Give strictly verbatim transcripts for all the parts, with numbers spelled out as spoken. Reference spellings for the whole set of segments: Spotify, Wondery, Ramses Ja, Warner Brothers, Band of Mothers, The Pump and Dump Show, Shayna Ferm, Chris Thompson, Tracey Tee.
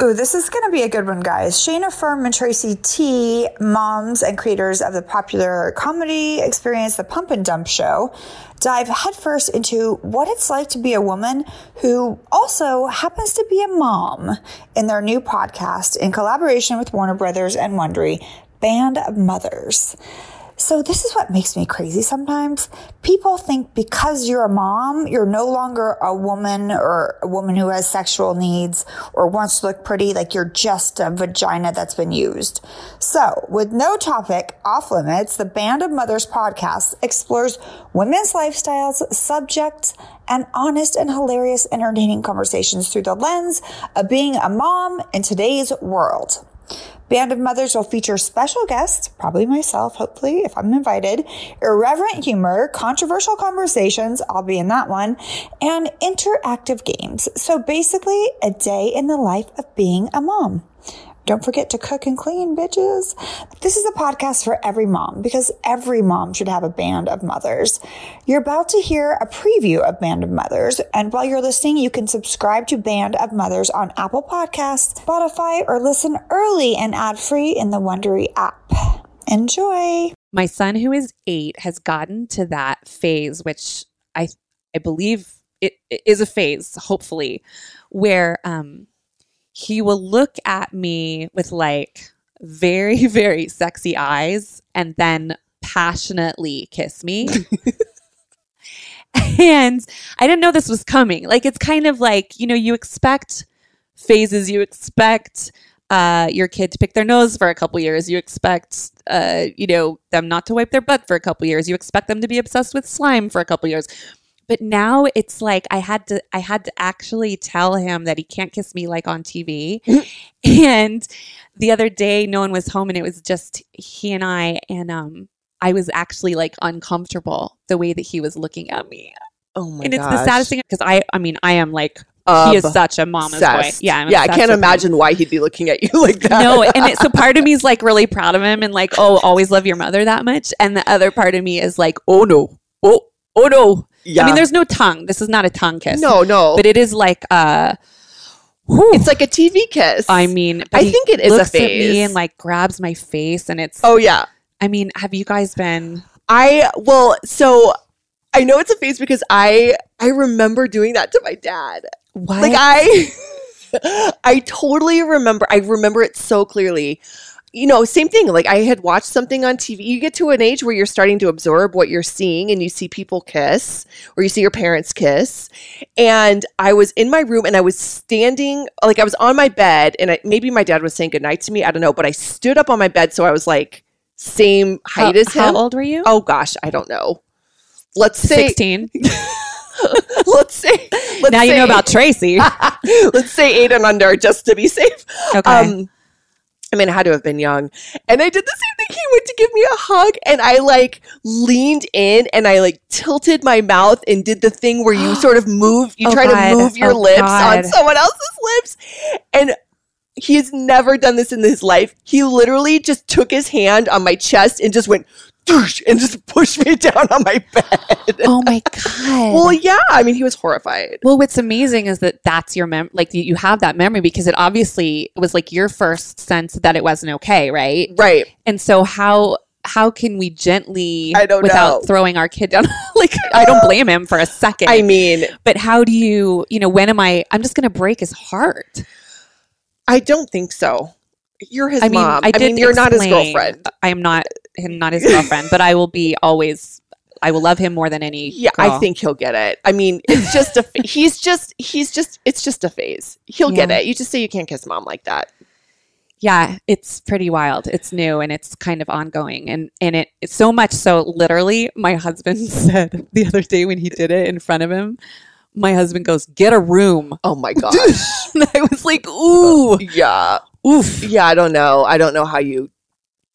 Ooh, this is going to be a good one, guys. Shayna Ferm and Tracey Tee, moms and creators of the popular comedy experience The Pump and Dump Show, dive headfirst into what it's like to be a woman who also happens to be a mom in their new podcast in collaboration with Warner Brothers and Wondery, Band of Mothers. So this is what makes me crazy sometimes. People think because you're a mom, you're no longer a woman or a woman who has sexual needs or wants to look pretty, like you're just a vagina that's been used. So with no topic off limits, the Band of Mothers podcast explores women's lifestyles, subjects, and honest and hilarious entertaining conversations through the lens of being a mom in today's world. Band of Mothers will feature special guests, probably myself, hopefully, if I'm invited, irreverent humor, controversial conversations, I'll be in that one, and interactive games. So basically, a day in the life of being a mom. Don't forget to cook and clean, bitches. This is a podcast for every mom because every mom should have a Band of Mothers. You're about to hear a preview of Band of Mothers. And while you're listening, you can subscribe to Band of Mothers on Apple Podcasts, Spotify, or listen early and ad-free in the Wondery app. Enjoy. My son, who is eight, has gotten to that phase, which I I believe it, it is a phase, hopefully, where... um. He will look at me with like very, very sexy eyes and then passionately kiss me. And I didn't know this was coming. Like, it's kind of like, you know, you expect phases, you expect uh, your kid to pick their nose for a couple years. You expect, uh, you know, them not to wipe their butt for a couple years. You expect them to be obsessed with slime for a couple years. But now it's like I had to I had to actually tell him that he can't kiss me like on T V. And the other day, no one was home and it was just he and I. And um, I was actually like uncomfortable the way that he was looking at me. Oh my god! And it's gosh. The saddest thing because I I mean I am like um, he is such a mama's boy. Yeah, I'm yeah. I can't imagine him. Why he'd be looking at you like that. No, and it, so part of me is like really proud of him and like, oh, always love your mother that much. And the other part of me is like, oh no, oh oh no. Yeah. I mean, there's no tongue. This is not a tongue kiss. No, no. But it is like a... Whew. It's like a T V kiss. I mean... I think it is a phase. He looks at me and like grabs my face and it's... Oh, yeah. I mean, have you guys been... I... Well, so I know it's a phase because I I remember doing that to my dad. What? Like I... I totally remember. I remember it so clearly. You know, same thing. Like I had watched something on T V. You get to an age where you're starting to absorb what you're seeing and you see people kiss or you see your parents kiss. And I was in my room and I was standing, like I was on my bed and I, maybe my dad was saying goodnight to me. I don't know. But I stood up on my bed. So I was like same height uh, as him. How old were you? Oh gosh, I don't know. Let's say sixteen. let's say. Let's now say, you know about Tracey. Let's say eight and under just to be safe. Okay. Um, I mean, I had to have been young. And I did the same thing. He went to give me a hug and I like leaned in and I like tilted my mouth and did the thing where you sort of move, you oh try God. to move your oh lips God. on someone else's lips. And he has never done this in his life. He literally just took his hand on my chest and just went and just pushed me down on my bed. Oh my God. Well, yeah. I mean, he was horrified. Well, what's amazing is that that's your mem, like you have that memory because it obviously was like your first sense that it wasn't okay, right? Right. And so how how can we gently, I don't without know. throwing our kid down? Like, I don't blame him for a second. I mean. But how do you, you know, when am I, I'm just going to break his heart. I don't think so. You're his I mean, mom. I, I mean, you're explain, not his girlfriend. I am not. Him, not his girlfriend, but I will be always, I will love him more than any Yeah, girl. I think he'll get it. I mean, it's just a, he's just, he's just, it's just a phase. He'll yeah. get it. You just say you can't kiss mom like that. Yeah, it's pretty wild. It's new and it's kind of ongoing. And, and it, it's so much so literally my husband said the other day when he did it in front of him, my husband goes, get a room. Oh my gosh. And I was like, ooh. Yeah. Oof. Yeah, I don't know. I don't know how you,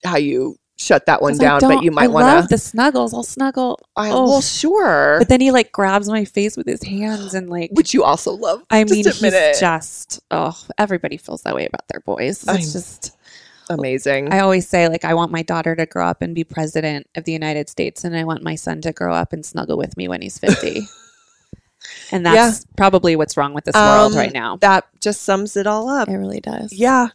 how you. shut that one down, but you might want to. I love the snuggles. I'll snuggle. I, oh. Well, sure. But then he like grabs my face with his hands and like. Which you also love. I mean, he's just, oh, everybody feels that way about their boys. It's just amazing. I always say like, I want my daughter to grow up and be president of the United States. And I want my son to grow up and snuggle with me when he's fifty. And that's yeah. probably what's wrong with this um, world right now. That just sums it all up. It really does. Yeah.